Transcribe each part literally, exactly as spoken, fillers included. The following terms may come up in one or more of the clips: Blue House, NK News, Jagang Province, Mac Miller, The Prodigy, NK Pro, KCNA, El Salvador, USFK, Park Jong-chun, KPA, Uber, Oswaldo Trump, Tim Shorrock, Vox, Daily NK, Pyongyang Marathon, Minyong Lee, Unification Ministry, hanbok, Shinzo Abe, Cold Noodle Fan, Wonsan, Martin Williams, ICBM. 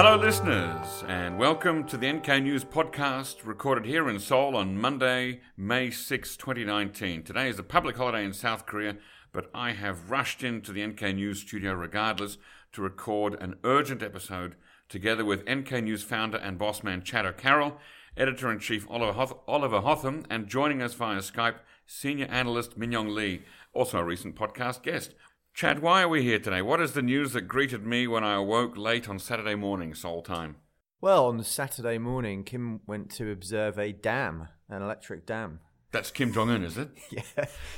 Hello listeners, and welcome to the N K News podcast recorded here in Seoul on Monday, May sixth, twenty nineteen. Today is a public holiday in South Korea, but I have rushed into the N K News studio regardless to record an urgent episode together with N K News founder and boss man Chad O'Carroll, editor-in-chief Oliver, Hoth- Oliver Hotham, and joining us via Skype, senior analyst Minyong Lee, also a recent podcast guest. Chad, why are we here today? What is the news that greeted me when I awoke late on Saturday morning, Seoul time? Well, on Saturday morning, Kim went to observe a dam, an electric dam. That's Kim Jong-un, is it? Yeah.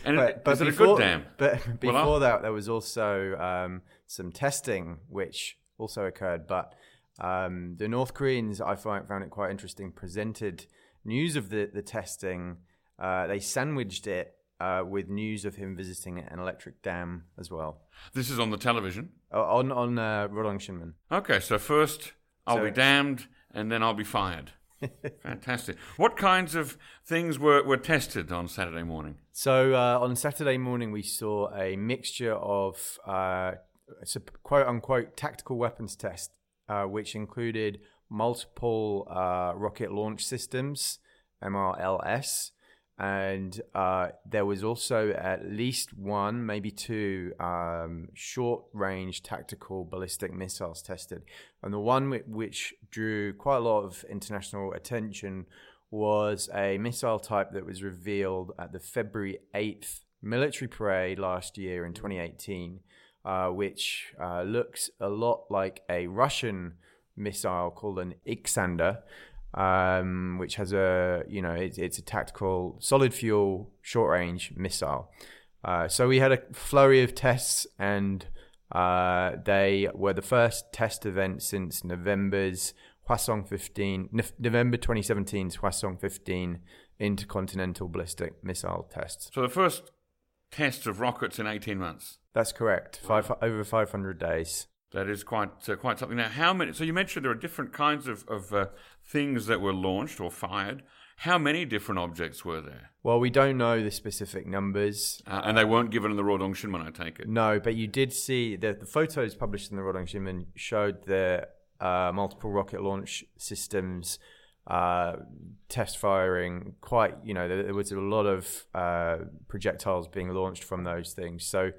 And but, it, but is before, it a good dam? But before well, that, there was also um, some testing, which also occurred. But um, the North Koreans, I find, found it quite interesting, presented news of the, the testing. Uh, they sandwiched it Uh, with news of him visiting an electric dam as well. This is on the television? Uh, on on uh, Rodong Sinmun. Okay, so first I'll so, be damned and then I'll be fired. Fantastic. What kinds of things were, were tested on Saturday morning? So uh, on Saturday morning we saw a mixture of uh, quote-unquote tactical weapons test, uh, which included multiple uh, rocket launch systems, M R L S, And uh, there was also at least one, maybe two, um, short-range tactical ballistic missiles tested. And the one which drew quite a lot of international attention was a missile type that was revealed at the February eighth military parade last year in twenty eighteen, uh, which uh, looks a lot like a Russian missile called an Iskander, Um, which has a, you know, it, it's a tactical solid fuel short range missile. Uh, so we had a flurry of tests, and uh, they were the first test event since November's Hwasong fifteen, no, November twenty seventeen's Hwasong fifteen intercontinental ballistic missile tests. So the first test of rockets in eighteen months. That's correct. Five wow. over five hundred days. That is quite uh, quite something. Now, how many? So you mentioned there are different kinds of of uh, things that were launched or fired. How many different objects were there? Well, we don't know the specific numbers, uh, and uh, they weren't given in the Rodong Sinmun, I take it. No, but you did see the, the photos published in the Rodong Sinmun showed the uh, multiple rocket launch systems uh, test firing. Quite, you know, there, there was a lot of uh, projectiles being launched from those things. So.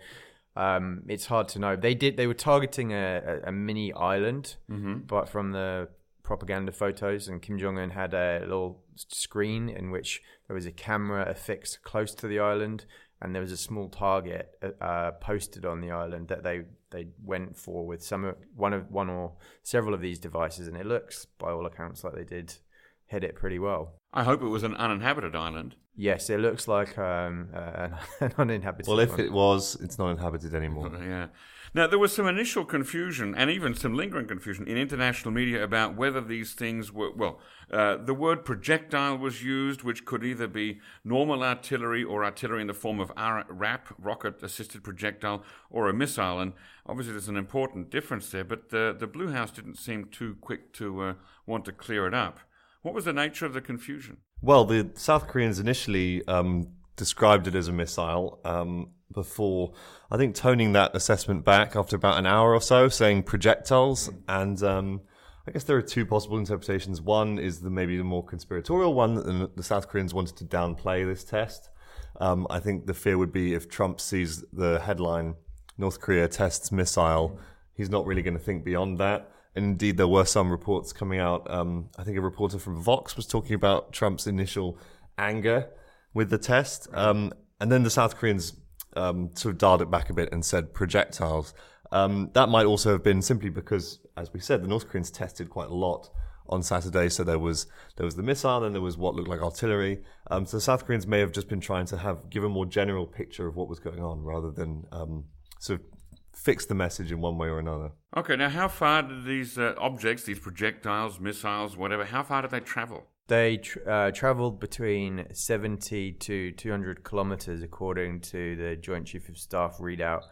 Um, it's hard to know. They did. They were targeting a, a, a mini island, mm-hmm. but from the propaganda photos, and Kim Jong-un had a little screen in which there was a camera affixed close to the island, and there was a small target uh, posted on the island that they, they went for with some one of one or several of these devices, and it looks, by all accounts, like they did hit it pretty well. I hope it was an uninhabited island. Yes, it looks like um, uh, an uninhabited Well, if one. It was, it's not inhabited anymore. Yeah. Now, there was some initial confusion and even some lingering confusion in international media about whether these things were, well, uh, the word projectile was used, which could either be normal artillery or artillery in the form of R A P, rocket-assisted projectile, or a missile. And obviously there's an important difference there, but the, the Blue House didn't seem too quick to uh, want to clear it up. What was the nature of the confusion? Well, the South Koreans initially um, described it as a missile um, before, I think, toning that assessment back after about an hour or so, saying projectiles. And um, I guess there are two possible interpretations. One is the, maybe the more conspiratorial one, that the South Koreans wanted to downplay this test. Um, I think the fear would be if Trump sees the headline, North Korea tests missile, he's not really going to think beyond that. And indeed, there were some reports coming out. Um, I think a reporter from Vox was talking about Trump's initial anger with the test. Um, and then the South Koreans um, sort of dialed it back a bit and said projectiles. Um, that might also have been simply because, as we said, the North Koreans tested quite a lot on Saturday. So there was there was the missile, then there was what looked like artillery. Um, so the South Koreans may have just been trying to have give a more general picture of what was going on rather than um, sort of fix the message in one way or another. Okay, now how far did these uh, objects, these projectiles, missiles, whatever, how far did they travel? They tr- uh, travelled between seventy to two hundred kilometres, according to the Joint Chief of Staff readout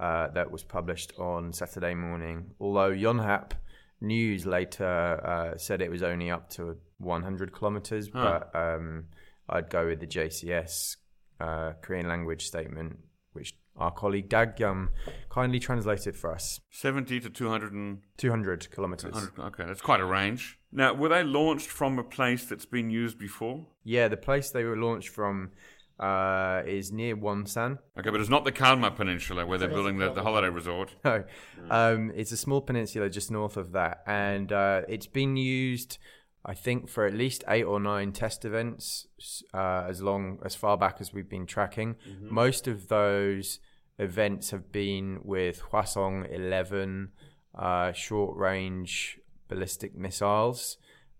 uh, that was published on Saturday morning. Although Yonhap News later uh, said it was only up to one hundred kilometres, huh. but um, I'd go with the J C S, uh, Korean language statement, which Our colleague Dag Yum kindly translated for us. seventy to two hundred and... two hundred kilometers. two hundred, okay, that's quite a range. Now, were they launched from a place that's been used before? Yeah, the place they were launched from uh, is near Wonsan. Okay, but it's not the Kalma Peninsula where they're building the, the holiday resort. No, um, it's a small peninsula just north of that. And uh, it's been used, I think, for at least eight or nine test events uh, as long as far back as we've been tracking. Mm-hmm. Most of those events have been with Hwasong eleven uh, short-range ballistic missiles.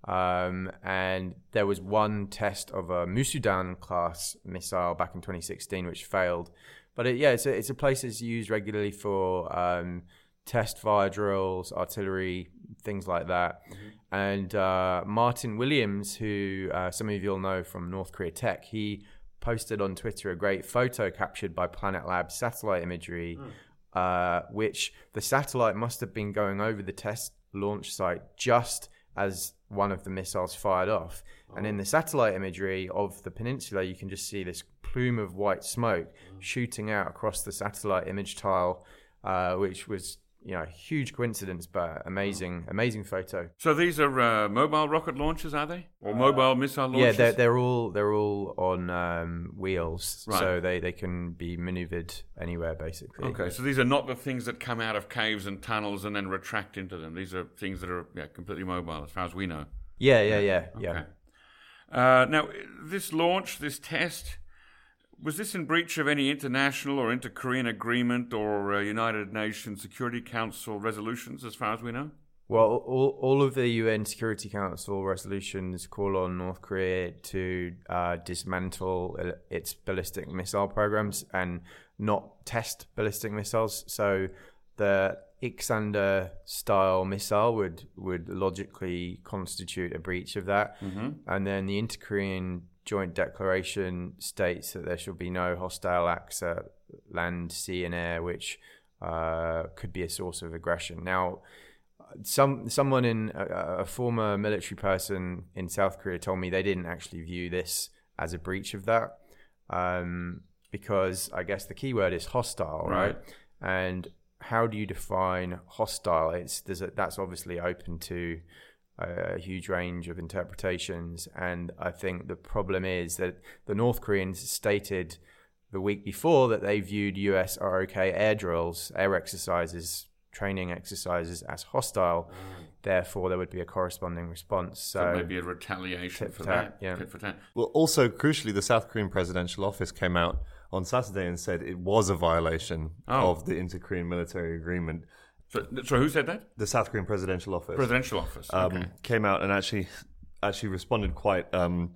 Um, and there was one test of a Musudan-class missile back in twenty sixteen, which failed. But, it, yeah, it's a, it's a place that's used regularly for um, test fire drills, artillery, things like that. Mm-hmm. And uh, Martin Williams, who uh, some of you will know from North Korea Tech, he posted on Twitter a great photo captured by Planet Labs satellite imagery, mm. uh, which the satellite must have been going over the test launch site just as one of the missiles fired off. Oh. And in the satellite imagery of the peninsula, you can just see this plume of white smoke mm. shooting out across the satellite image tile, uh, which was... You know, huge coincidence, but amazing, amazing photo. So these are uh, mobile rocket launchers, are they, or mobile uh, missile launchers? Yeah, they're, they're all they're all on um, wheels, right. So they, they can be manoeuvred anywhere, basically. Okay, so these are not the things that come out of caves and tunnels and then retract into them. These are things that are yeah, completely mobile, as far as we know. Yeah, yeah, yeah, yeah. Okay. yeah. Uh, now, this launch, this test. Was this in breach of any international or inter-Korean agreement or uh, United Nations Security Council resolutions, as far as we know? Well, all, all of the U N Security Council resolutions call on North Korea to uh, dismantle its ballistic missile programs and not test ballistic missiles. So the Iskander-style missile would, would logically constitute a breach of that. Mm-hmm. And then the inter-Korean Joint Declaration states that there shall be no hostile acts at land, sea, and air, which uh, could be a source of aggression. Now, some someone in a, a former military person in South Korea told me they didn't actually view this as a breach of that um, because I guess the key word is hostile, right? right? And how do you define hostile? It's there's a, that's obviously open to a huge range of interpretations, and I think the problem is that the North Koreans stated the week before that they viewed U S R O K air drills, air exercises, training exercises as hostile. Mm. Therefore, there would be a corresponding response. So, so maybe a retaliation for that. Yeah. Tit for tat. Well, also crucially, the South Korean presidential office came out on Saturday and said it was a violation oh. of the inter-Korean military agreement. So, so who said that? The South Korean presidential office. Presidential office. Um, okay. Came out and actually, actually responded quite um,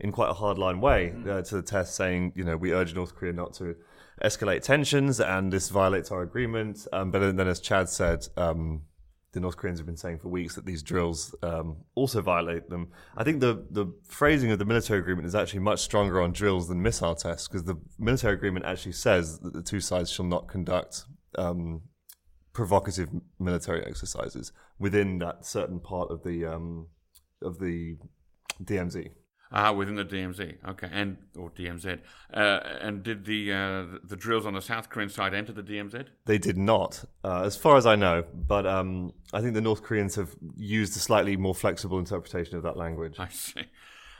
in quite a hardline way uh, to the test, saying, you know, we urge North Korea not to escalate tensions, and this violates our agreement. Um, but then, as Chad said, um, the North Koreans have been saying for weeks that these drills um, also violate them. I think the the phrasing of the military agreement is actually much stronger on drills than missile tests, because the military agreement actually says that the two sides shall not conduct Um, provocative military exercises within that certain part of the um, of the D M Z. Ah, within the D M Z, okay, and or D M Z. Uh, and did the uh, the drills on the South Korean side enter the D M Z? They did not, uh, as far as I know. But um, I think the North Koreans have used a slightly more flexible interpretation of that language. I see.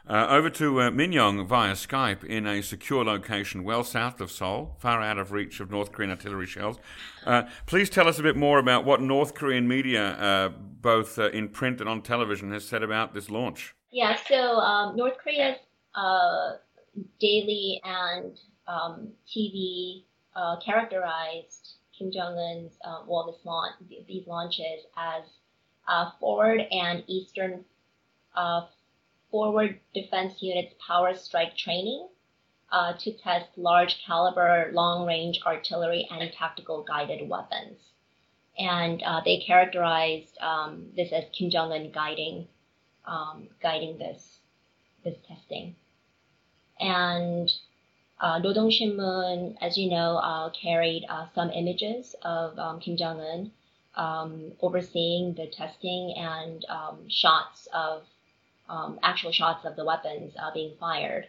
Uh, over to uh, Minyong via Skype in a secure location well south of Seoul, far out of reach of North Korean artillery shells. Uh, please tell us a bit more about what North Korean media, uh, both uh, in print and on television, has said about this launch. Yeah, so um, North Korea's uh, daily and um, T V uh, characterized Kim Jong-un's, uh, well, this launch, these launches as uh, forward and eastern uh forward defense units power strike training uh, to test large caliber, long-range artillery and tactical guided weapons. And uh, they characterized um, this as Kim Jong-un guiding um, guiding this this testing. And uh, Rodong Sinmun, as you know, uh, carried uh, some images of um, Kim Jong-un um, overseeing the testing and um, shots of Um, actual shots of the weapons uh, being fired.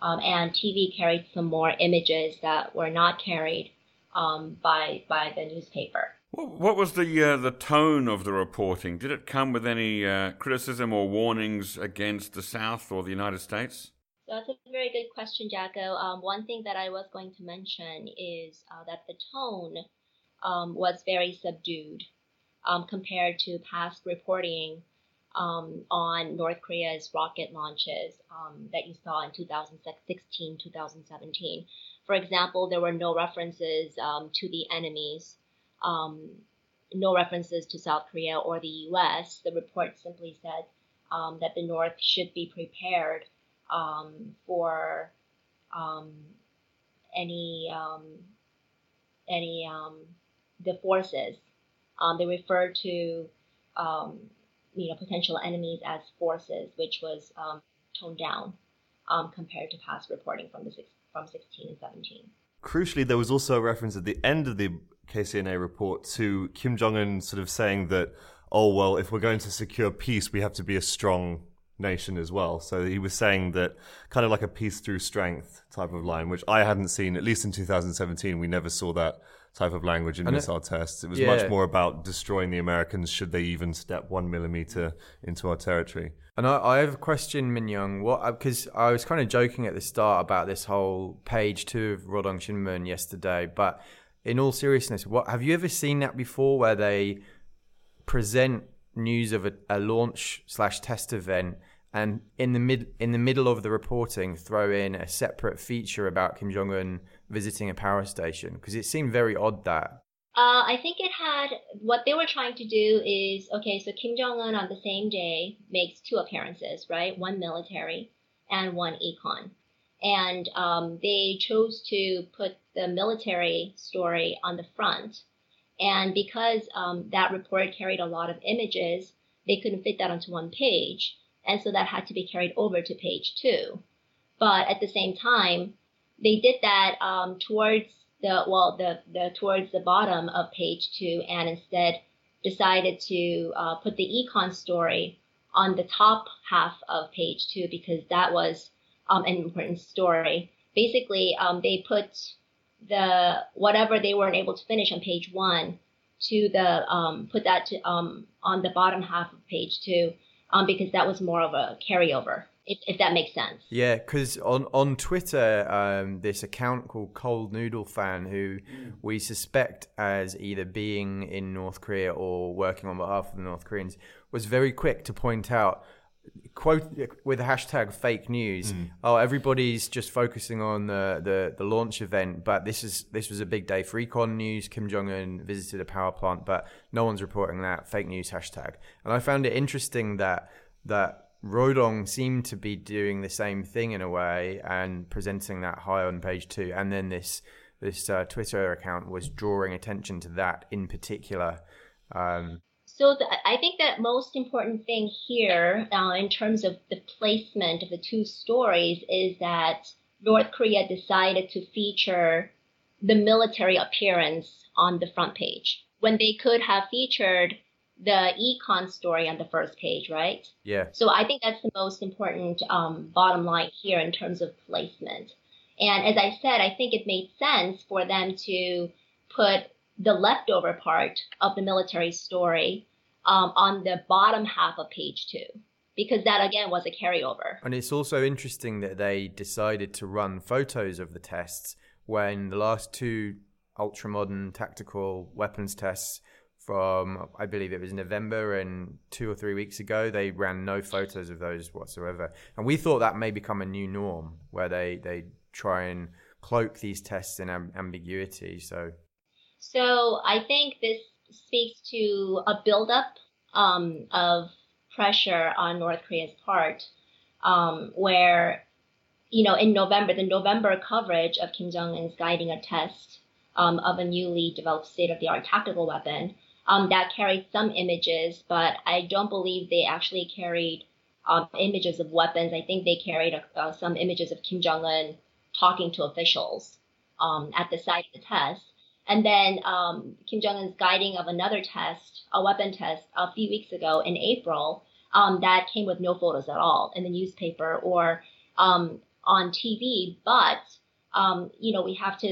Um, and T V carried some more images that were not carried um, by by the newspaper. What was the uh, the tone of the reporting? Did it come with any uh, criticism or warnings against the South or the United States? So that's a very good question, Jacko. Um, one thing that I was going to mention is uh, that the tone um, was very subdued um, compared to past reporting um, on North Korea's rocket launches um, that you saw in two thousand sixteen, two thousand seventeen. For example, there were no references um, to the enemies, um, no references to South Korea or the U S. The report simply said um, that the North should be prepared Um, for um, any um, any um, the forces. Um, they refer to um, you know potential enemies as forces, which was um, toned down um, compared to past reporting from the six, from sixteen and seventeen. Crucially, there was also a reference at the end of the K C N A report to Kim Jong-un sort of saying that, oh well, if we're going to secure peace, we have to be a strong nation as well. So he was saying that kind of like a peace through strength type of line, which I hadn't seen, at least in two thousand seventeen. We never saw that type of language in and missile it, tests. It was yeah. much more about destroying the Americans should they even step one millimeter into our territory. And I, I have a question, Minyong, what, because I was kind of joking at the start about this whole page two of Rodong Sinmun yesterday, but in all seriousness, what have you ever seen that before, where they present news of a, a launch slash test event and in the mid in the middle of the reporting throw in a separate feature about Kim Jong-un visiting a power station? Because it seemed very odd that uh, I think it had what they were trying to do is, okay, so Kim Jong-un on the same day makes two appearances, right? One military and one econ, and um, they chose to put the military story on the front. And because um, that report carried a lot of images, they couldn't fit that onto one page. And so that had to be carried over to page two. But at the same time, they did that um, towards the well, the, the towards the bottom of page two, and instead decided to uh, put the econ story on the top half of page two, because that was um, an important story. Basically, um, they put the whatever they weren't able to finish on page one to the um put that to um on the bottom half of page two, um because that was more of a carryover, if, if that makes sense. Yeah, because on on Twitter, um this account called Cold Noodle Fan, who we suspect as either being in North Korea or working on behalf of the North Koreans, was very quick to point out, quote with the hashtag fake news, mm. oh everybody's just focusing on the, the the launch event, but this is this was a big day for econ news. Kim Jong-un visited a power plant, but no one's reporting that. Fake news hashtag. And I found it interesting that that Rodong seemed to be doing the same thing in a way and presenting that high on page two, and then this this uh, Twitter account was drawing attention to that in particular. um So the, I think that most important thing here, uh, in terms of the placement of the two stories, is that North Korea decided to feature the military appearance on the front page when they could have featured the econ story on the first page, right? Yeah. So I think that's the most important um, bottom line here in terms of placement. And as I said, I think it made sense for them to put the leftover part of the military story um, on the bottom half of page two, because that, again, was a carryover. And it's also interesting that they decided to run photos of the tests when the last two ultra-modern tactical weapons tests from, I believe it was November and two or three weeks ago, they ran no photos of those whatsoever. And we thought that may become a new norm, where they, they try and cloak these tests in amb- ambiguity, so... So I think this speaks to a buildup um, of pressure on North Korea's part, um, where, you know, in November, the November coverage of Kim Jong-un's guiding a test um, of a newly developed state-of-the-art tactical weapon, um, that carried some images, but I don't believe they actually carried um, images of weapons. I think they carried uh, some images of Kim Jong-un talking to officials um, at the site of the test. And then um, Kim Jong-un's guiding of another test, a weapon test, a few weeks ago in April, um, that came with no photos at all in the newspaper or um, on T V. But, um, you know, we have to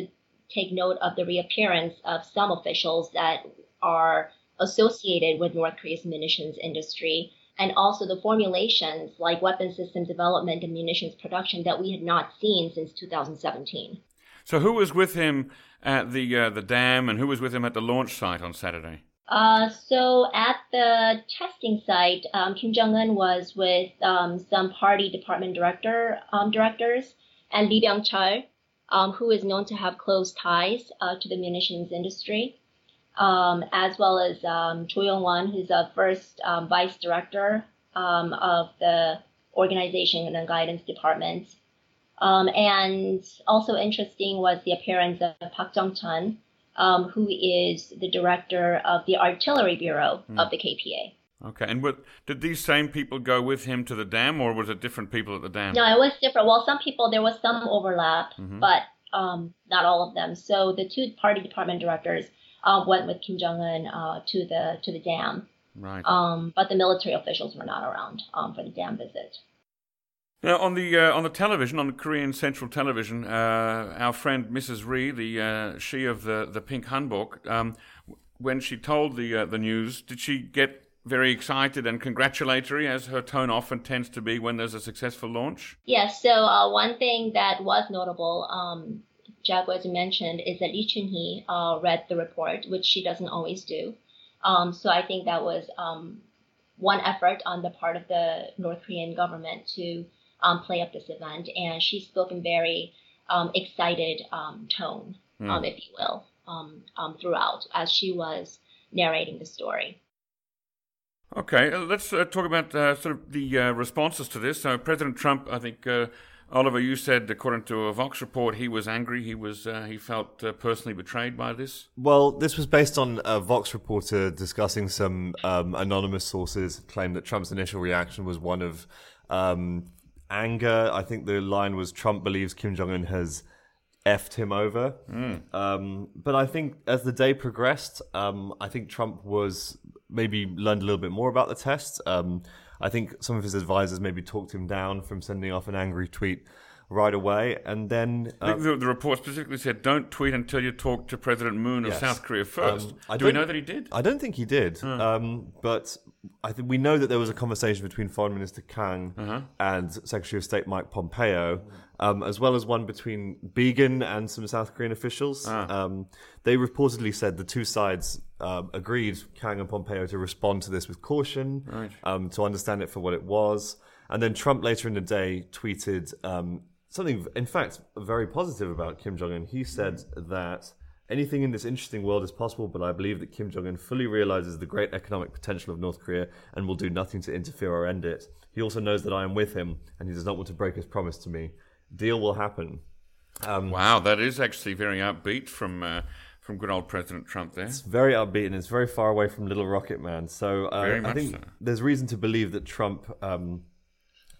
take note of the reappearance of some officials that are associated with North Korea's munitions industry, and also the formulations like weapons system development and munitions production that we had not seen since two thousand seventeen. So who was with him at the uh, the dam, and who was with him at the launch site on Saturday? Uh, so at the testing site, um, Kim Jong-un was with um, some party department director um, directors and Lee Byung-chul, um, who is known to have close ties uh, to the munitions industry, um, as well as um, Cho Yong Wan, who's the first um, vice director um, of the organization and guidance department. Um, and also interesting was the appearance of Park Jong-chun, Um, who is the director of the Artillery Bureau mm. of the K P A. Okay, and what, did these same people go with him to the dam, or was it different people at the dam? No, it was different. Well, some people, there was some overlap, mm-hmm. but um, not all of them. So the two party department directors uh, went with Kim Jong-un uh, to the to the dam. Right. Um, but the military officials were not around um, for the dam visit. Now, on the uh, on the television, on the Korean Central Television, uh, our friend Missus Ri, the uh, she of the, the pink hanbok, um, when she told the uh, the news, did she get very excited and congratulatory, as her tone often tends to be when there's a successful launch? Yes. Yeah, so uh, one thing that was notable, um, Jack, as you mentioned, is that Ri Chun-hee uh, read the report, which she doesn't always do. Um, so I think that was um, one effort on the part of the North Korean government to Um, play up this event, and she spoke in very um, excited um, tone, mm. um, if you will, um, um, throughout as she was narrating the story. Okay, uh, let's uh, talk about uh, sort of the uh, responses to this. So President Trump, I think, uh, Oliver, you said, according to a Vox report, he was angry. He was uh, he felt uh, personally betrayed by this. Well, this was based on a Vox reporter discussing some um, anonymous sources claimed that Trump's initial reaction was one of Um, anger. I think the line was Trump believes Kim Jong-un has effed him over. Mm. Um, but I think as the day progressed, um, I think Trump was maybe learned a little bit more about the test. Um, I think some of his advisors maybe talked him down from sending off an angry tweet right away. And then uh, the, the report specifically said, don't tweet until you talk to President Moon of yes. South Korea first. Um, I Do we know that he did? I don't think he did. Mm. Um, but I think we know that there was a conversation between Foreign Minister Kang uh-huh. and Secretary of State Mike Pompeo, um, as well as one between Began and some South Korean officials. Uh. Um, they reportedly said the two sides uh, agreed, Kang and Pompeo, to respond to this with caution, right. um, to understand it for what it was. And then Trump later in the day tweeted um, something, in fact, very positive about Kim Jong-un. He said that anything in this interesting world is possible, but I believe that Kim Jong-un fully realizes the great economic potential of North Korea and will do nothing to interfere or end it. He also knows that I am with him, and he does not want to break his promise to me. Deal will happen. Um, wow, that is actually very upbeat from uh, from good old President Trump there. It's very upbeat, and it's very far away from Little Rocket Man. So uh, very much I think so. There's reason to believe that Trump Um,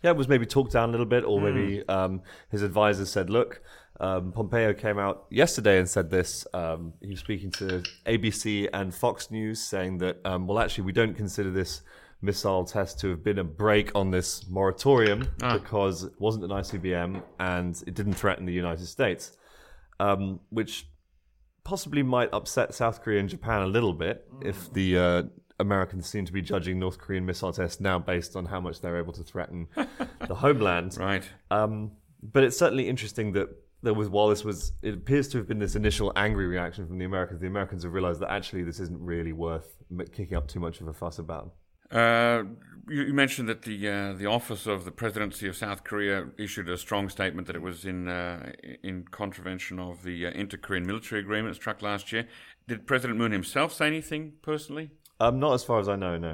Yeah, it was maybe talked down a little bit, or maybe mm. um, his advisors said, look, um, Pompeo came out yesterday and said this. Um, he was speaking to A B C and Fox News saying that, um, well, actually, we don't consider this missile test to have been a break on this moratorium ah. because it wasn't an I C B M and it didn't threaten the United States, um, which possibly might upset South Korea and Japan a little bit mm. if the Uh, Americans seem to be judging North Korean missile tests now based on how much they're able to threaten the homeland. Right. Um, but it's certainly interesting that there was, while this was, it appears to have been this initial angry reaction from the Americans, the Americans have realized that actually this isn't really worth kicking up too much of a fuss about. Uh, you, you mentioned that the uh, the office of the presidency of South Korea issued a strong statement that it was in uh, in contravention of the uh, inter-Korean military agreement struck last year. Did President Moon himself say anything personally? Um, not as far as I know, no.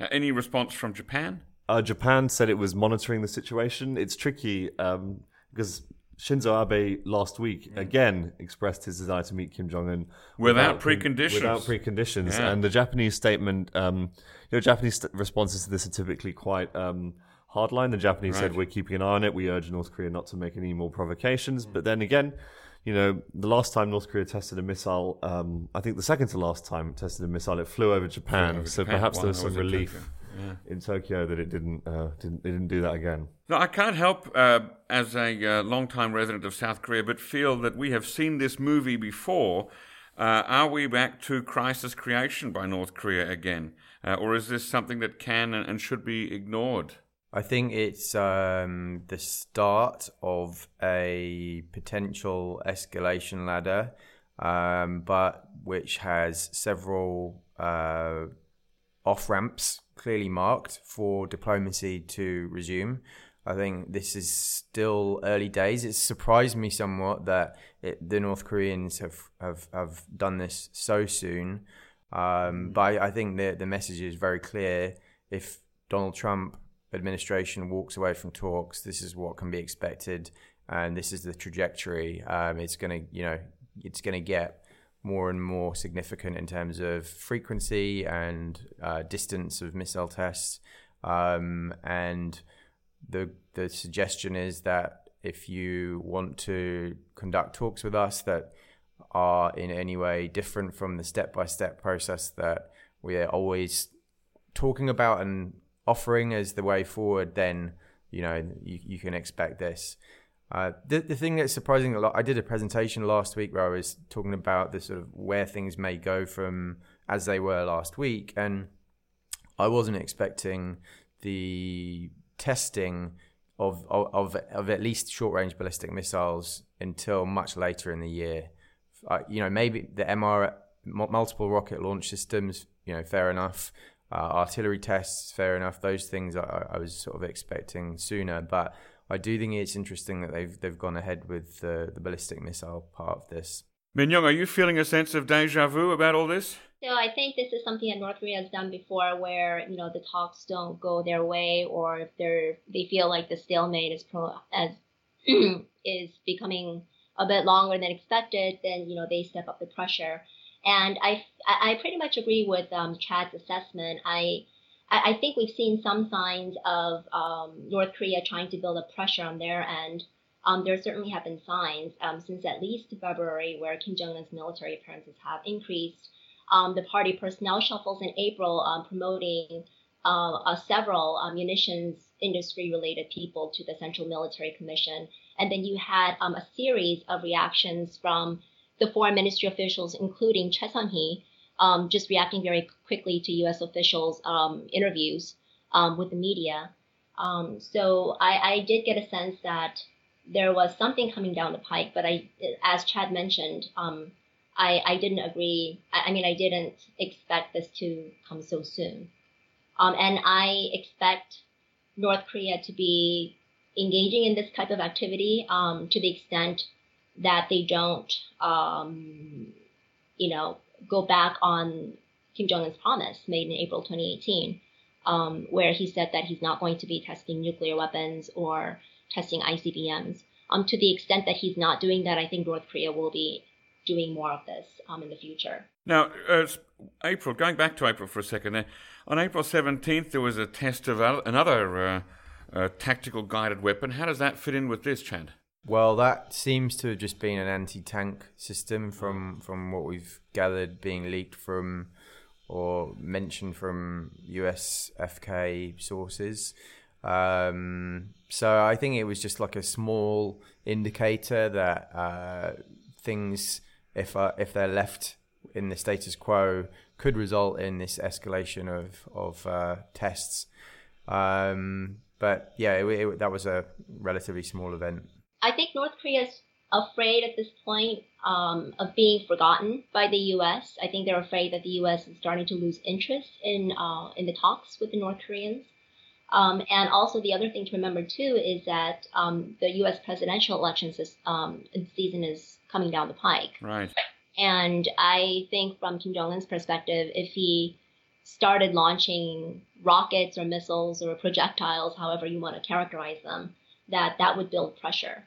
Uh, any response from Japan? Uh, Japan said it was monitoring the situation. It's tricky um, because Shinzo Abe last week mm. again expressed his desire to meet Kim Jong-un without, without preconditions. Without preconditions, yeah. And the Japanese statement, um, you know, Japanese st- responses to this are typically quite um, hardline. The Japanese right. said, "We're keeping an eye on it. We urge North Korea not to make any more provocations." Mm. But then again, you know, the last time North Korea tested a missile, um, I think the second to last time it tested a missile, it flew over Japan. Flew over so Japan. Perhaps wow, there was some was relief yeah. in Tokyo that it didn't, uh, didn't they didn't do that again. No, I can't help uh, as a uh, long-time resident of South Korea, but feel that we have seen this movie before. Uh, are we back to crisis creation by North Korea again, uh, or is this something that can and should be ignored? I think it's um, the start of a potential escalation ladder, um, but which has several uh, off-ramps clearly marked for diplomacy to resume. I think this is still early days. It surprised me somewhat that it, the North Koreans have, have, have done this so soon, um, but I think the, the message is very clear. If Donald Trump administration walks away from talks, this is what can be expected, and this is the trajectory. Um, it's going to, you know, it's going to get more and more significant in terms of frequency and uh, distance of missile tests. Um, and the the suggestion is that if you want to conduct talks with us that are in any way different from the step-by-step process that we are always talking about and offering as the way forward, then you know you, you can expect this. Uh, the the thing that's surprising a lot. I did a presentation last week where I was talking about the sort of where things may go from as they were last week, and I wasn't expecting the testing of of of, of at least short range ballistic missiles until much later in the year. Uh, you know, maybe the M R multiple rocket launch systems. You know, fair enough. Uh, artillery tests, fair enough. Those things I, I was sort of expecting sooner, but I do think it's interesting that they've they've gone ahead with the, the ballistic missile part of this. Minyong, are you feeling a sense of déjà vu about all this? No, I think this is something that North Korea has done before, where you know the talks don't go their way, or if they they feel like the stalemate is pro, as is becoming a bit longer than expected, then you know they step up the pressure. And I, I pretty much agree with um, Chad's assessment. I I think we've seen some signs of um, North Korea trying to build up pressure on their end. Um, there certainly have been signs um, since at least February where Kim Jong-un's military appearances have increased. Um, the party personnel shuffles in April um, promoting uh, uh, several um, munitions industry-related people to the Central Military Commission. And then you had um, a series of reactions from the foreign ministry officials, including Chad O'Carroll, um, just reacting very quickly to U S officials' um, interviews um, with the media. Um, so I, I did get a sense that there was something coming down the pike, but I, as Chad mentioned, um, I, I didn't agree. I, I mean, I didn't expect this to come so soon. Um, and I expect North Korea to be engaging in this type of activity um, to the extent that they don't, um, you know, go back on Kim Jong-un's promise made in April twenty eighteen, um, where he said that he's not going to be testing nuclear weapons or testing I C B Ms. Um, to the extent that he's not doing that, I think North Korea will be doing more of this um, in the future. Now, uh, April, going back to April for a second there, on April seventeenth, there was a test of another uh, uh, tactical guided weapon. How does that fit in with this, Chad? Well, that seems to have just been an anti-tank system from, from what we've gathered being leaked from or mentioned from U S F K sources. Um, so I think it was just like a small indicator that uh, things, if uh, if they're left in the status quo, could result in this escalation of, of uh, tests. Um, but yeah, it, it, that was a relatively small event. I think North Korea is afraid at this point um, of being forgotten by the U S. I think they're afraid that the U S is starting to lose interest in uh, in the talks with the North Koreans. Um, and also the other thing to remember, too, is that um, the U S presidential election um, season is coming down the pike. Right. And I think from Kim Jong-un's perspective, if he started launching rockets or missiles or projectiles, however you want to characterize them, that that would build pressure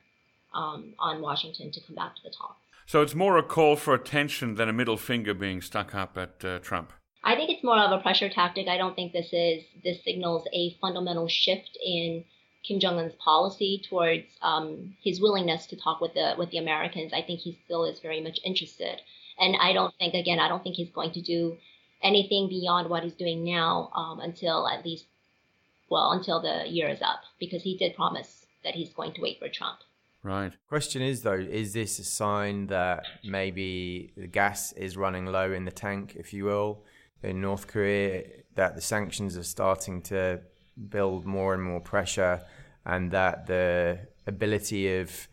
um, on Washington to come back to the talks. So it's more a call for attention than a middle finger being stuck up at uh, Trump. I think it's more of a pressure tactic. I don't think this is this signals a fundamental shift in Kim Jong-un's policy towards um, his willingness to talk with the with the Americans. I think he still is very much interested, and I don't think again. I don't think he's going to do anything beyond what he's doing now um, until at least, well, until the year is up, because he did promise that he's going to wait for Trump. Right. Question is, though, is this a sign that maybe the gas is running low in the tank, if you will, in North Korea, that the sanctions are starting to build more and more pressure, and that the ability of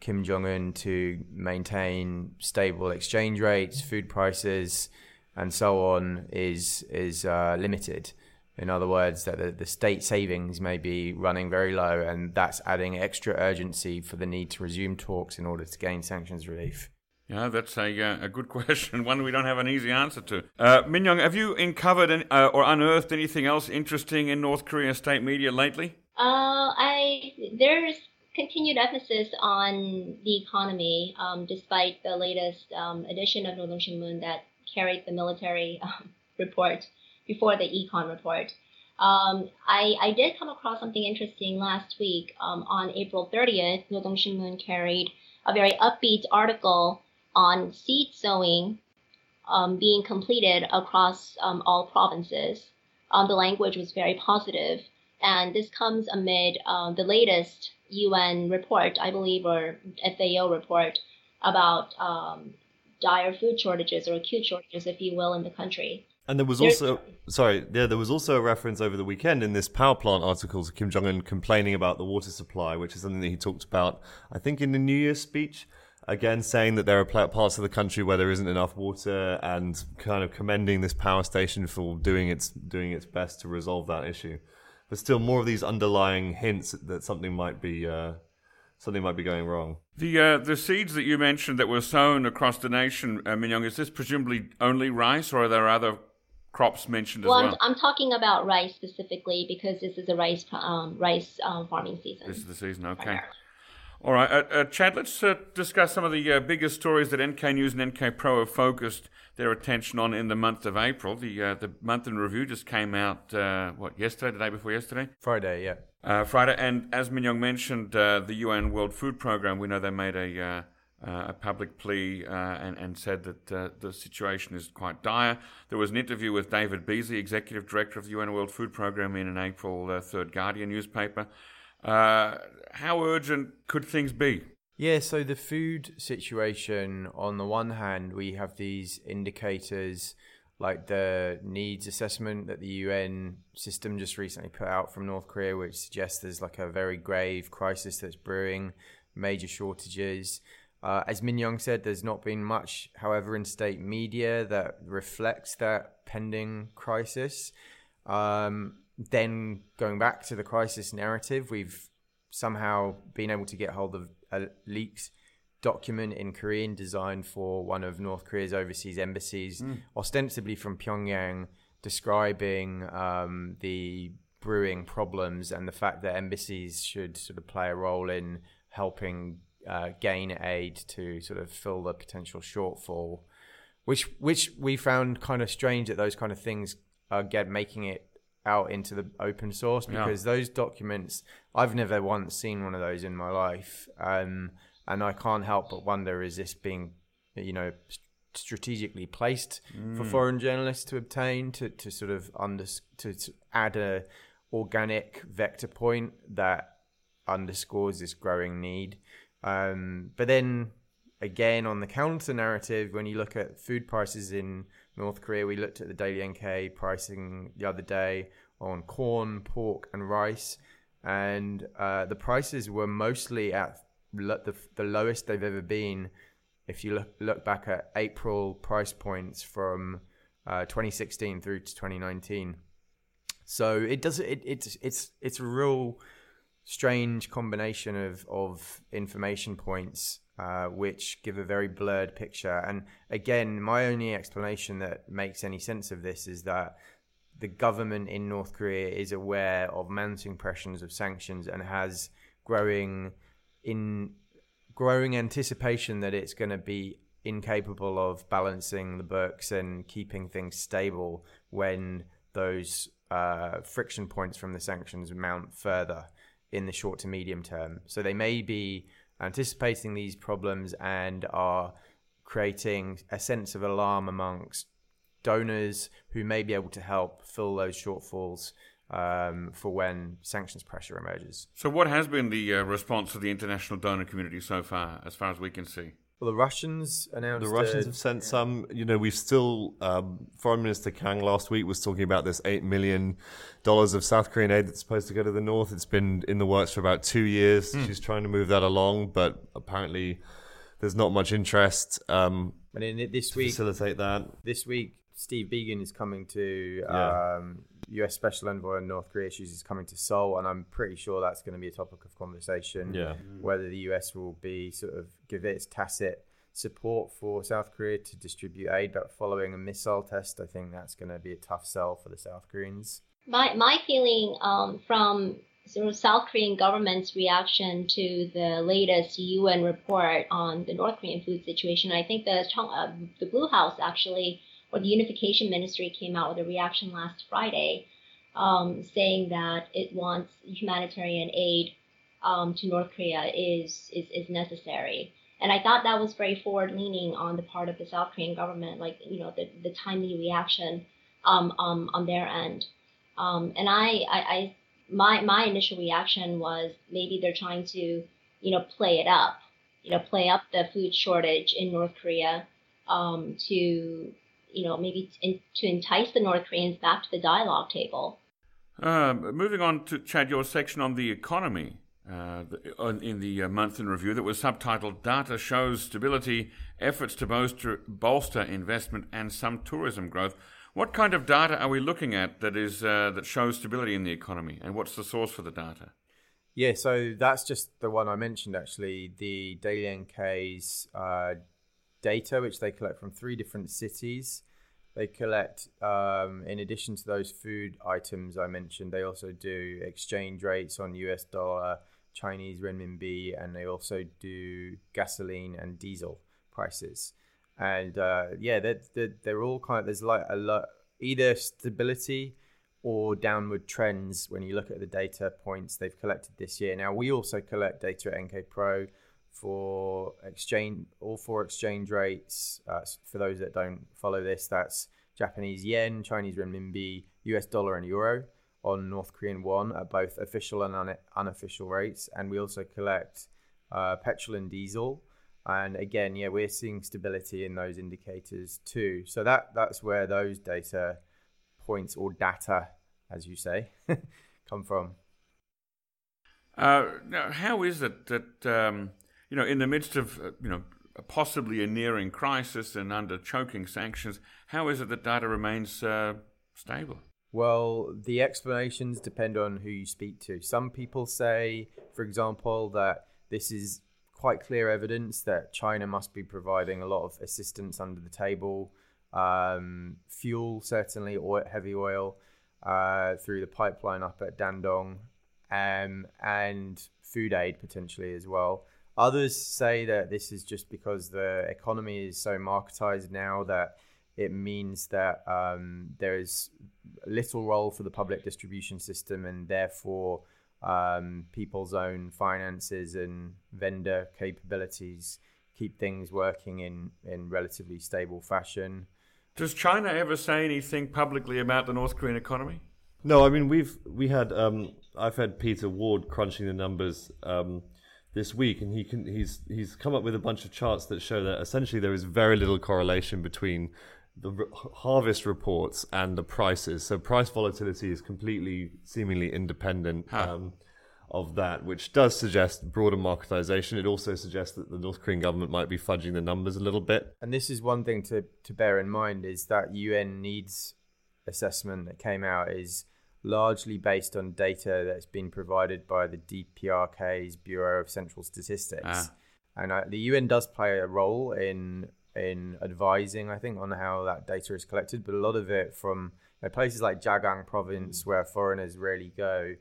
Kim Jong-un to maintain stable exchange rates, food prices, and so on is is uh, limited? In other words, that the, the state savings may be running very low, and that's adding extra urgency for the need to resume talks in order to gain sanctions relief. Yeah, that's a uh, a good question, one we don't have an easy answer to. Uh, Minyong, have you uncovered any, uh, or unearthed anything else interesting in North Korean state media lately? Uh, I there's continued emphasis on the economy, um, despite the latest um, edition of Rodong Sinmun that carried the military um, report before the econ report. Um, I, I did come across something interesting last week. Um, on April thirtieth, Rodong Sinmun carried a very upbeat article on seed sowing um, being completed across um, all provinces. Um, the language was very positive, and this comes amid um, the latest U N report, I believe, or F A O report about um, dire food shortages or acute shortages, if you will, in the country. And there was also, sorry, yeah, there was also a reference over the weekend in this power plant article to Kim Jong-un complaining about the water supply, which is something that he talked about, I think, in the New Year's speech, again saying that there are parts of the country where there isn't enough water, and kind of commending this power station for doing its doing its best to resolve that issue. But still more of these underlying hints that something might be... Uh, Something might be going wrong. The uh, the seeds that you mentioned that were sown across the nation, uh, Minyong, is this presumably only rice, or are there other crops mentioned as well? Well, I'm, I'm talking about rice specifically because this is a rice um, rice um, farming season. This is the season, okay. All right, uh, uh, Chad, let's uh, discuss some of the uh, biggest stories that N K News and N K Pro have focused their attention on in the month of April. The uh, the month in review just came out, uh, what, yesterday, the day before yesterday? Friday, yeah. Uh, Friday, and as Minyong mentioned, uh, the U N World Food Programme, we know they made a uh, uh, a public plea uh, and, and said that uh, the situation is quite dire. There was an interview with David Beasley, Executive Director of the U N World Food Programme, in an April uh, third Guardian newspaper. Uh, how urgent could things be? Yeah, so the food situation, on the one hand, we have these indicators like the needs assessment that the U N system just recently put out from North Korea, which suggests there's like a very grave crisis that's brewing, major shortages. Uh, as Minyong said, there's not been much, however, in state media that reflects that pending crisis. Um, then going back to the crisis narrative, we've somehow been able to get hold of a leaked document in Korean designed for one of North Korea's overseas embassies, mm. ostensibly from Pyongyang, describing um, the brewing problems and the fact that embassies should sort of play a role in helping uh, gain aid to sort of fill the potential shortfall, which which we found kind of strange that those kind of things are get making it out into the open source, because yeah. those documents, I've never once seen one of those in my life, um, and I can't help but wonder, is this being, you know, st- strategically placed mm. for foreign journalists to obtain to to sort of under to, to add a organic vector point that underscores this growing need? Um, but then again, on the counter narrative, when you look at food prices in North Korea, we looked at the daily N K pricing the other day on corn, pork, and rice, and uh, the prices were mostly at the, the lowest they've ever been. If you look, look back at April price points from uh, twenty sixteen through to twenty nineteen, so it does it it's it's it's a real strange combination of of information points, Uh, which give a very blurred picture. And again, my only explanation that makes any sense of this is that the government in North Korea is aware of mounting pressures of sanctions and has growing in growing anticipation that it's going to be incapable of balancing the books and keeping things stable when those uh, friction points from the sanctions mount further in the short to medium term. So they may be anticipating these problems and are creating a sense of alarm amongst donors who may be able to help fill those shortfalls um, for when sanctions pressure emerges. So what has been the uh, response of the international donor community so far, as far as we can see? Well, the Russians announced... The Russians a, have sent yeah. some. You know, we've still... Um, Foreign Minister Kang last week was talking about this eight million dollars of South Korean aid that's supposed to go to the north. It's been in the works for about two years. Mm. She's trying to move that along, but apparently there's not much interest um, and in it this to week, facilitate that. This week, Steve Began is coming to... Yeah. Um, U S Special Envoy on North Korea issues is coming to Seoul, and I'm pretty sure that's going to be a topic of conversation, yeah. whether the U S will be sort of give its tacit support for South Korea to distribute aid, but following a missile test, I think that's going to be a tough sell for the South Koreans. My, my feeling um, from sort of South Korean government's reaction to the latest U N report on the North Korean food situation, I think the, uh, the Blue House actually... Or the Unification Ministry came out with a reaction last Friday um, saying that it wants humanitarian aid um, to North Korea is, is is necessary. And I thought that was very forward-leaning on the part of the South Korean government, like, you know, the, the timely reaction um, um, on their end. Um, and I, I, I my my initial reaction was maybe they're trying to, you know, play it up, you know, play up the food shortage in North Korea um, to... you know, maybe to entice the North Koreans back to the dialogue table. Um, moving on to, Chad, your section on the economy uh, in the month in review that was subtitled Data Shows Stability, Efforts to Bolster, bolster Investment and Some Tourism Growth. What kind of data are we looking at that is uh, that shows stability in the economy, and what's the source for the data? Yeah, so that's just the one I mentioned, actually, the Daily N K's uh data, which they collect from three different cities. They collect, um, in addition to those food items I mentioned, they also do exchange rates on U S dollar, Chinese renminbi, and they also do gasoline and diesel prices. And uh, yeah, they're, they're, they're all kind of, there's like a lot, either stability or downward trends when you look at the data points they've collected this year. Now, we also collect data at N K Pro for exchange, all four exchange rates. Uh, for those that don't follow this, that's Japanese yen, Chinese renminbi, U S dollar and euro on North Korean won at both official and un- unofficial rates. And we also collect uh, petrol and diesel. And again, yeah, we're seeing stability in those indicators too. So that that's where those data points, or data, as you say, come from. Uh, now, how is it that... Um... You know, in the midst of, you know, possibly a nearing crisis and under choking sanctions, how is it that data remains uh, stable? Well, the explanations depend on who you speak to. Some people say, for example, that this is quite clear evidence that China must be providing a lot of assistance under the table, um, fuel certainly, or heavy oil uh, through the pipeline up at Dandong, um, and food aid potentially as well. Others say that this is just because the economy is so marketized now that it means that um, there is little role for the public distribution system, and therefore um, people's own finances and vendor capabilities keep things working in, in relatively stable fashion. Does China ever say anything publicly about the North Korean economy? No, I mean, we've we had um, I've had Peter Ward crunching the numbers Um, this week, and he can he's he's come up with a bunch of charts that show that essentially there is very little correlation between the r- harvest reports and the prices. So price volatility is completely seemingly independent huh. um, of that, which does suggest broader marketization. It also suggests that the North Korean government might be fudging the numbers a little bit. And this is one thing to, to bear in mind, is that U N needs assessment that came out is largely based on data that's been provided by the D P R K's Bureau of Central Statistics. Ah. And I, the U N does play a role in in advising, I think, on how that data is collected, but a lot of it from you know, places like Jagang province, where foreigners rarely go,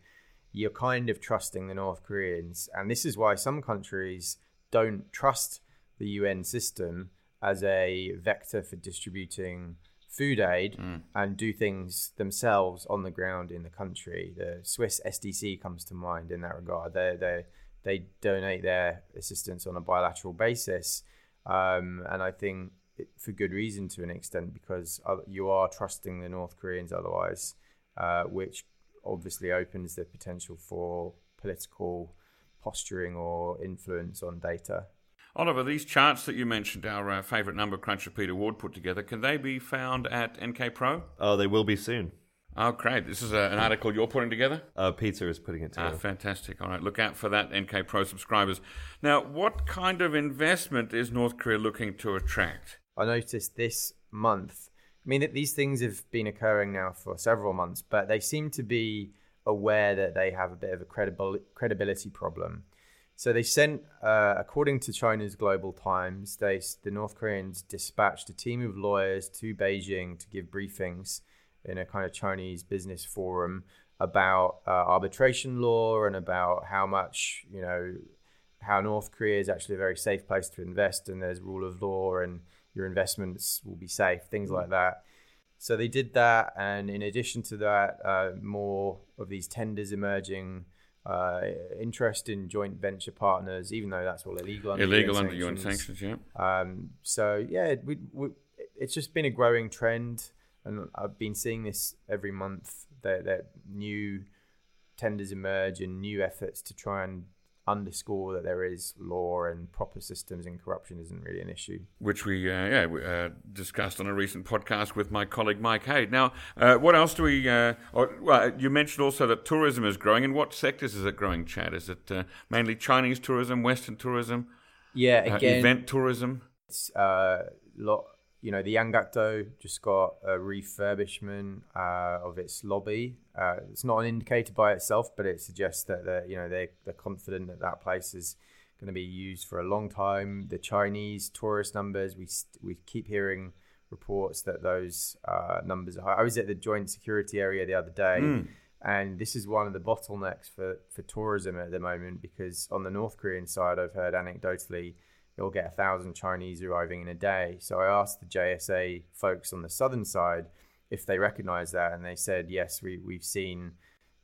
you're kind of trusting the North Koreans. And this is why some countries don't trust the U N system as a vector for distributing food aid mm. and do things themselves on the ground in the country. The Swiss S D C comes to mind in that regard. They they they donate their assistance on a bilateral basis, um, and I think for good reason to an extent, because you are trusting the North Koreans otherwise, uh, which obviously opens the potential for political posturing or influence on data. Oliver, these charts that you mentioned, our uh, favourite number cruncher Peter Ward put together, can they be found at N K Pro? Oh, they will be soon. Oh, great. This is a, an article you're putting together? Uh, Peter is putting it together. Ah, fantastic. All right, look out for that, N K Pro subscribers. Now, what kind of investment is North Korea looking to attract? I noticed this month, I mean, that these things have been occurring now for several months, but they seem to be aware that they have a bit of a credible, credibility problem. So they sent, uh, according to China's Global Times, they, the North Koreans dispatched a team of lawyers to Beijing to give briefings in a kind of Chinese business forum about uh, arbitration law and about how much, you know, how North Korea is actually a very safe place to invest and there's rule of law and your investments will be safe, things mm. like that. So they did that. And in addition to that, uh, more of these tenders emerging, Uh, interest in joint venture partners, even though that's all illegal under illegal under U N sanctions. Yeah. Um, so yeah, we, we, it's just been a growing trend, and I've been seeing this every month that, that new tenders emerge and new efforts to try and underscore that there is law and proper systems, and corruption isn't really an issue, which we uh, yeah we, uh, discussed on a recent podcast with my colleague Mike Haid. Now, uh, what else do we? Uh, or, well, you mentioned also that tourism is growing. In what sectors is it growing, Chad? Is it uh, mainly Chinese tourism, Western tourism? Yeah, again, uh, event tourism. It's a lot. You know, the Yanggakdo just got a refurbishment uh, of its lobby. Uh, it's not an indicator by itself, but it suggests that they're, you know, they're, they're confident that that place is going to be used for a long time. The Chinese tourist numbers, we we keep hearing reports that those uh, numbers are high. I was at the Joint Security Area the other day, mm. and this is one of the bottlenecks for, for tourism at the moment, because on the North Korean side, I've heard anecdotally, you'll get a thousand Chinese arriving in a day. So I asked the J S A folks on the southern side if they recognize that, and they said, yes, we, we've seen,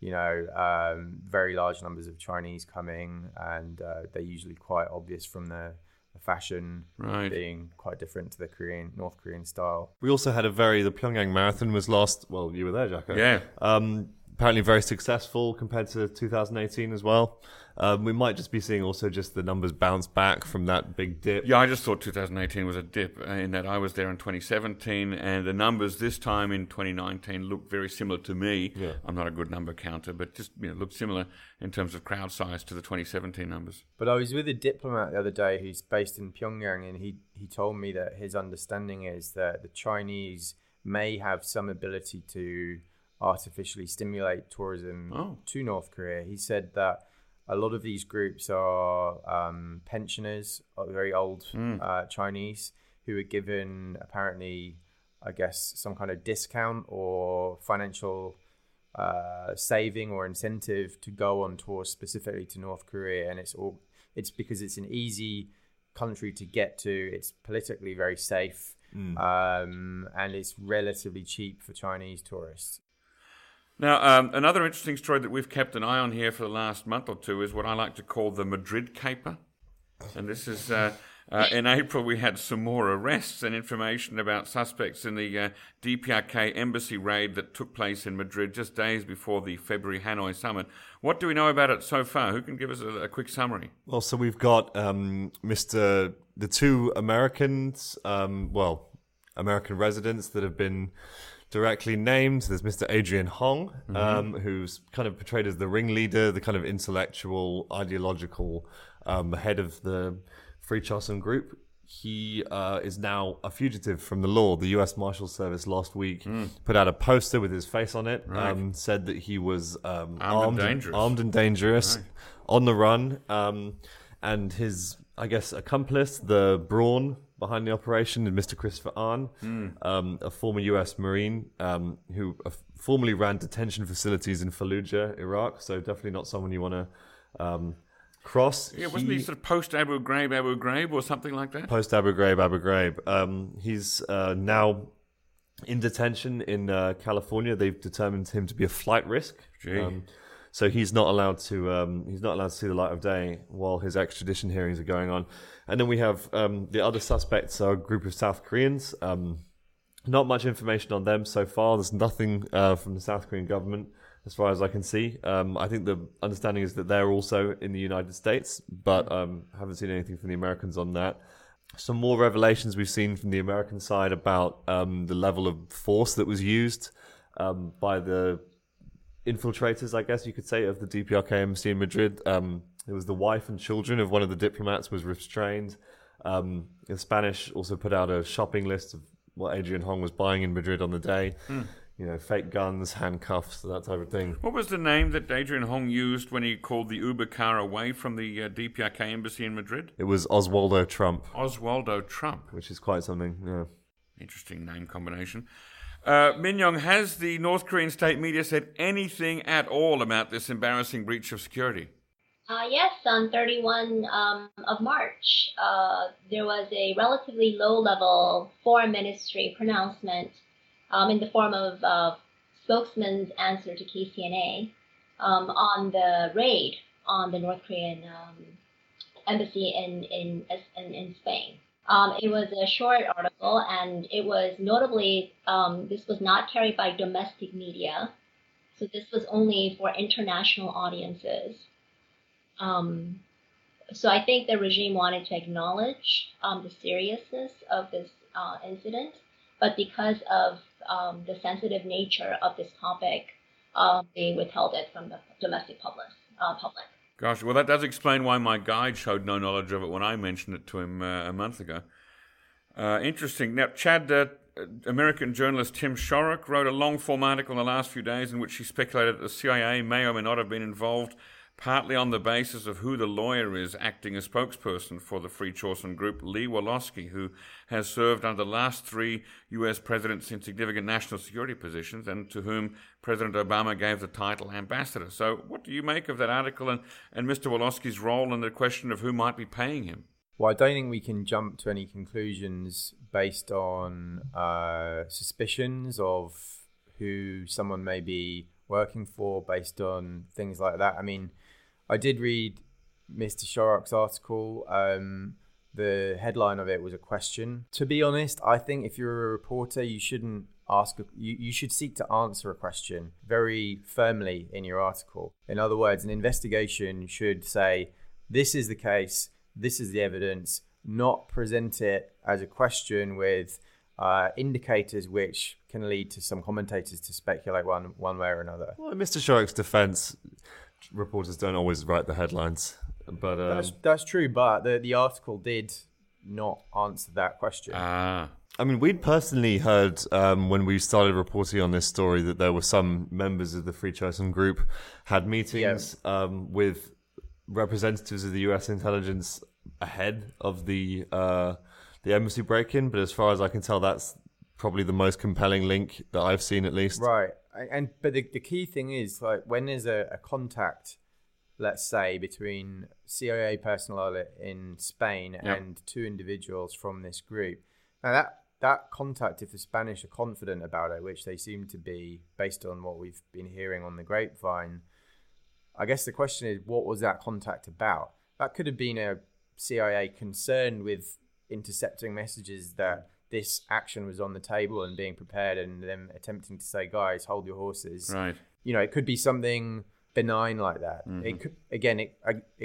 you know, um, very large numbers of Chinese coming, and uh, they're usually quite obvious from the, the fashion right. being quite different to the Korean North Korean style. We also had a very, the Pyongyang Marathon was last, well, you were there, Jacko. Yeah. Um, apparently very successful compared to two thousand eighteen as well. Um, we might just be seeing also just the numbers bounce back from that big dip. Yeah, I just thought two thousand eighteen was a dip in that I was there in twenty seventeen, and the numbers this time in twenty nineteen looked very similar to me. Yeah. I'm not a good number counter, but just, you know, looked similar in terms of crowd size to the twenty seventeen numbers. But I was with a diplomat the other day who's based in Pyongyang, and he, he told me that his understanding is that the Chinese may have some ability to artificially stimulate tourism oh. to North Korea. He said that a lot of these groups are um, pensioners, very old mm. uh, Chinese, who are given apparently, I guess, some kind of discount or financial uh, saving or incentive to go on tours specifically to North Korea. And it's all, it's because it's an easy country to get to. It's politically very safe mm. um, and it's relatively cheap for Chinese tourists. Now, um, another interesting story that we've kept an eye on here for the last month or two is what I like to call the Madrid caper. And this is, uh, uh, in April, we had some more arrests and information about suspects in the uh, D P R K embassy raid that took place in Madrid just days before the February Hanoi summit. What do we know about it so far? Who can give us a, a quick summary? Well, so we've got um, Mister the two Americans, um, well, American residents that have been directly named. There's Mister Adrian Hong, um, mm-hmm. who's kind of portrayed as the ringleader, the kind of intellectual, ideological um, head of the Free Joseon group. He uh, is now a fugitive from the law. The U S Marshal Service last week mm. put out a poster with his face on it, right. um, said that he was um, armed, armed, and dangerous. armed and dangerous, right. on the run, um, and his, I guess, accomplice, the brawn behind the operation, and Mister Christopher Ahn, mm. um, a former U S Marine um, who uh, formerly ran detention facilities in Fallujah, Iraq. So definitely not someone you want to um, cross. Yeah, wasn't he, he sort of post Abu Ghraib, Abu Ghraib, or something like that? Post Abu Ghraib, Abu Ghraib. Um, he's uh, now in detention in uh, California. They've determined him to be a flight risk. Gee. Um, So he's not allowed to um, he's not allowed to see the light of day while his extradition hearings are going on. And then we have um, the other suspects are a group of South Koreans. Um, not much information on them so far. There's nothing uh, from the South Korean government as far as I can see. Um, I think the understanding is that they're also in the United States, but um, haven't seen anything from the Americans on that. Some more revelations we've seen from the American side about um, the level of force that was used um, by the infiltrators, I guess you could say, of the D P R K embassy in Madrid. Um, it was the wife and children of one of the diplomats was restrained. Um, the Spanish also put out a shopping list of what Adrian Hong was buying in Madrid on the day. Mm. You know, fake guns, handcuffs, that type of thing. What was the name that Adrian Hong used when he called the Uber car away from the uh, D P R K embassy in Madrid? It was Oswaldo Trump. Oswaldo Trump. Which is quite something, yeah. Interesting name combination. Uh, Minyong, has the North Korean state media said anything at all about this embarrassing breach of security? Uh, yes, on thirty-first um, of March, uh, there was a relatively low-level foreign ministry pronouncement Um, in the form of uh, spokesman's answer to K C N A um, on the raid on the North Korean um, embassy in in in, in Spain. Um, it was a short article, and it was notably um, this was not carried by domestic media, so this was only for international audiences. Um, so I think the regime wanted to acknowledge um, the seriousness of this uh, incident, but because of Um, the sensitive nature of this topic, uh, they withheld it from the domestic public, uh, public. Gosh, well, that does explain why my guide showed no knowledge of it when I mentioned it to him uh, a month ago. Uh, interesting. Now, Chad, uh, American journalist Tim Shorrock wrote a long-form article in the last few days in which he speculated that the C I A may or may not have been involved, partly on the basis of who the lawyer is acting as spokesperson for the Free Joseon Group, Lee Wolosky, who has served under the last three U S presidents in significant national security positions and to whom President Obama gave the title ambassador. So what do you make of that article and, and Mister Wolosky's role in the question of who might be paying him? Well, I don't think we can jump to any conclusions based on uh, suspicions of who someone may be working for based on things like that. I mean, I did read Mister Shorrock's article. Um, the headline of it was a question. To be honest, I think if you're a reporter, you shouldn't ask. A, you, you should seek to answer a question very firmly in your article. In other words, an investigation should say, this is the case, this is the evidence, not present it as a question with uh, indicators which can lead to some commentators to speculate one, one way or another. Well, in Mister Shorrock's defense, reporters don't always write the headlines, but um, that's, that's true. But the the article did not answer that question. Ah, I mean, we'd personally heard um, when we started reporting on this story that there were some members of the Free Joseon Group had meetings yeah. um, with representatives of the U S intelligence ahead of the uh, the embassy break-in. But as far as I can tell, that's probably the most compelling link that I've seen, at least. Right. And but the, the key thing is, like, when there's a, a contact, let's say, between C I A personnel in Spain yep. and two individuals from this group. Now that that contact, if the Spanish are confident about it, which they seem to be based on what we've been hearing on the grapevine, I guess the question is, what was that contact about? That could have been a C I A concerned with intercepting messages that this action was on the table and being prepared, and them attempting to say, guys, hold your horses. Right. You know, it could be something benign like that. Mm-hmm. It could, again, it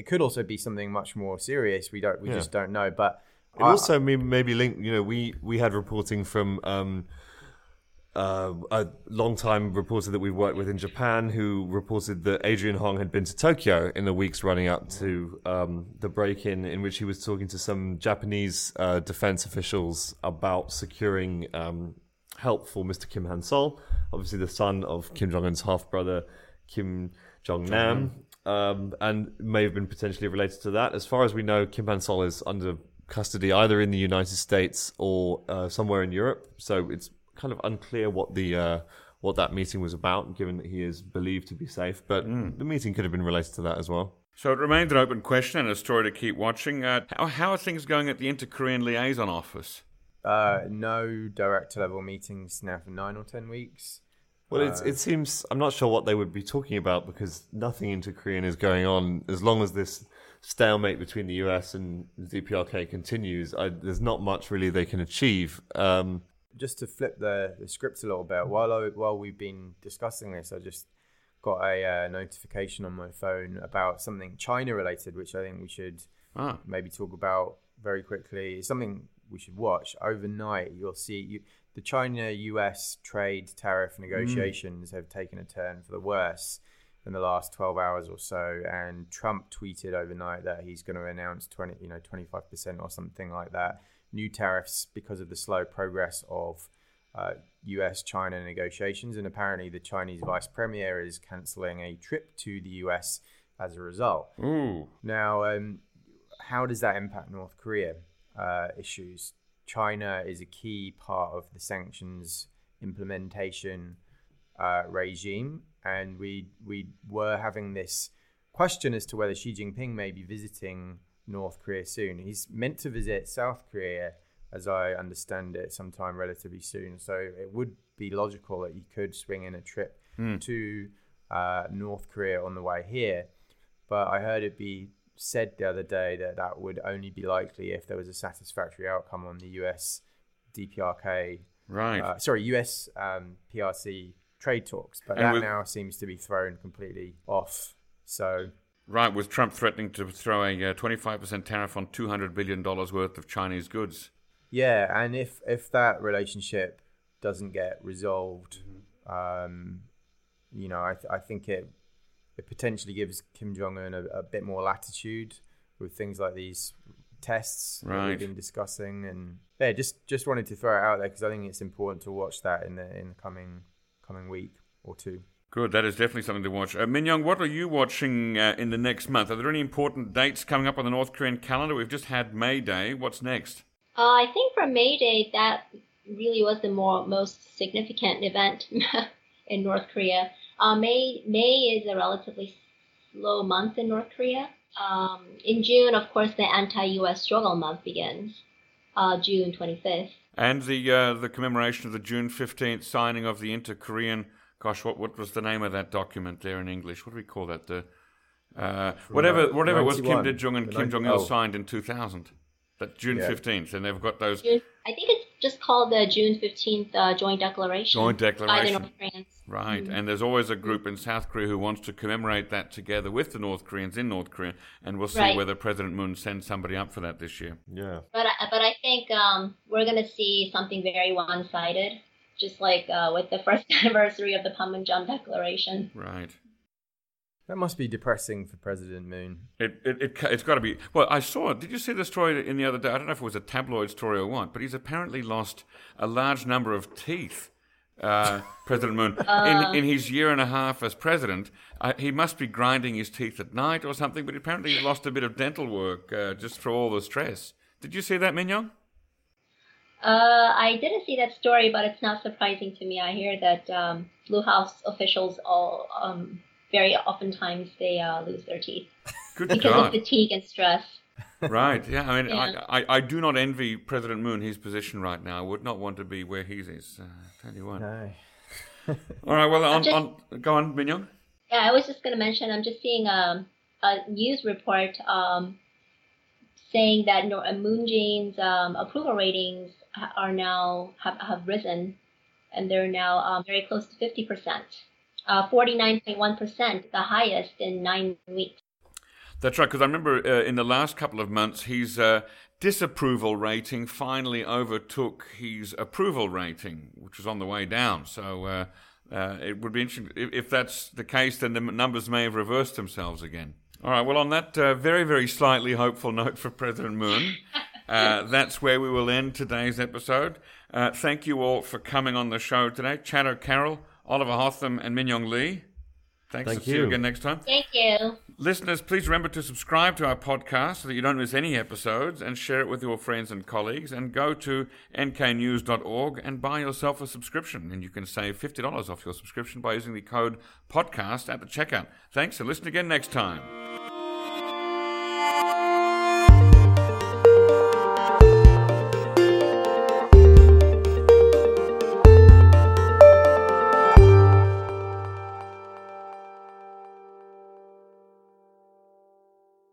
it could also be something much more serious. We don't, we yeah. just don't know. But it I, also may, maybe linked, you know, we, we had reporting from um, uh, a long-time reporter that we've worked with in Japan who reported that Adrian Hong had been to Tokyo in the weeks running up to um, the break-in, in which he was talking to some Japanese uh, defense officials about securing um, help for Mister Kim Han Sol, obviously the son of Kim Jong-un's half-brother, Kim Jong-nam, um, and may have been potentially related to that. As far as we know, Kim Han Sol is under custody either in the United States or uh, somewhere in Europe, so it's kind of unclear what the uh, what that meeting was about, given that he is believed to be safe, but mm. the meeting could have been related to that as well. So it remains an open question and a story to keep watching. Uh, how, how are things going at the Inter-Korean Liaison Office? Uh, no director-level meetings now for nine or ten weeks. Well, uh, it's, it seems... I'm not sure what they would be talking about because nothing inter-Korean is going on. As long as this stalemate between the U S and the D P R K continues, I, there's not much really they can achieve. Um, just to flip the, the script a little bit, while, I, while we've been discussing this, I just got a uh, notification on my phone about something China-related, which I think we should ah. maybe talk about very quickly. It's something we should watch. Overnight, you'll see... You, The China U S trade tariff negotiations mm. have taken a turn for the worse in the last twelve hours or so, and Trump tweeted overnight that he's going to announce twenty, you know, twenty-five percent or something like that, new tariffs because of the slow progress of uh, U S-China negotiations, and apparently the Chinese vice premier is cancelling a trip to the U S as a result. Mm. Now, um, how does that impact North Korea uh, issues? China is a key part of the sanctions implementation uh, regime, and we we were having this question as to whether Xi Jinping may be visiting North Korea soon. He's meant to visit South Korea, as I understand it, sometime relatively soon. So it would be logical that he could swing in a trip mm. to uh, North Korea on the way here. But I heard it be said the other day that that would only be likely if there was a satisfactory outcome on the U S D P R K, right? Uh, sorry, U S um, P R C trade talks, but and that with, now seems to be thrown completely off. So, right, with Trump threatening to throw a uh, twenty-five percent tariff on two hundred billion dollars worth of Chinese goods. Yeah, and if if that relationship doesn't get resolved, mm-hmm. um, you know, I th- I think it. It potentially gives Kim Jong-un a, a bit more latitude with things like these tests right. that we've been discussing, and yeah, just just wanted to throw it out there because I think it's important to watch that in the in the coming coming week or two. Good, that is definitely something to watch. Uh, Minyong, what are you watching uh, in the next month? Are there any important dates coming up on the North Korean calendar? We've just had May Day. What's next? Uh, I think for May Day, that really was the more most significant event in North Korea. Uh, May May is a relatively slow month in North Korea. Um, in June, of course, the anti-U S struggle month begins, uh, June twenty-fifth. And the uh, the commemoration of the June fifteenth signing of the inter-Korean, gosh, what, what was the name of that document there in English? What do we call that? The uh, whatever whatever it was Kim Jong and Kim Jong Il oh. signed in two thousand. That June yeah. fifteenth, and they've got those. June, I think it's just called the June fifteenth uh, Joint Declaration. Joint Declaration. By the North Koreans. Right, mm-hmm. and there's always a group in South Korea who wants to commemorate that together with the North Koreans in North Korea, and we'll see right. whether President Moon sends somebody up for that this year. Yeah. But I, but I think um, we're going to see something very one-sided, just like uh, with the first anniversary of the Panmunjom Declaration. Right. That must be depressing for President Moon. It, it, it, it's got to be. Well, I saw, did you see the story in the other day? I don't know if it was a tabloid story or what, but he's apparently lost a large number of teeth, uh, President Moon, uh, in, in his year and a half as president. Uh, he must be grinding his teeth at night or something, but apparently he lost a bit of dental work uh, just for all the stress. Did you see that, Minyong? Uh, I didn't see that story, but it's not surprising to me. I hear that um, Blue House officials all... Um, Very oftentimes they uh, lose their teeth Good because God. of fatigue and stress. Right, yeah. I mean, yeah. I, I, I do not envy President Moon his position right now. I would not want to be where he is. Uh, I tell you what. No. All right, well, on, just, on, go on, Minyong. Yeah, I was just going to mention, I'm just seeing um, a news report um, saying that Moon Jae-in's um, approval ratings are now have, have risen, and they're now um, very close to fifty percent. Uh, forty-nine point one percent, the highest in nine weeks. That's right, because I remember uh, in the last couple of months, his uh, disapproval rating finally overtook his approval rating, which was on the way down. So uh, uh, it would be interesting. If, if that's the case, then the numbers may have reversed themselves again. All right, well, on that uh, very, very slightly hopeful note for President Moon, uh, that's where we will end today's episode. Uh, thank you all for coming on the show today. Chad O'Carroll, Oliver Hotham and Minyong Lee. Thanks. Thank you. See you again next time. Thank you. Listeners, please remember to subscribe to our podcast so that you don't miss any episodes, and share it with your friends and colleagues, and go to n k news dot org and buy yourself a subscription. And you can save fifty dollars off your subscription by using the code podcast at the checkout. Thanks, and listen again next time.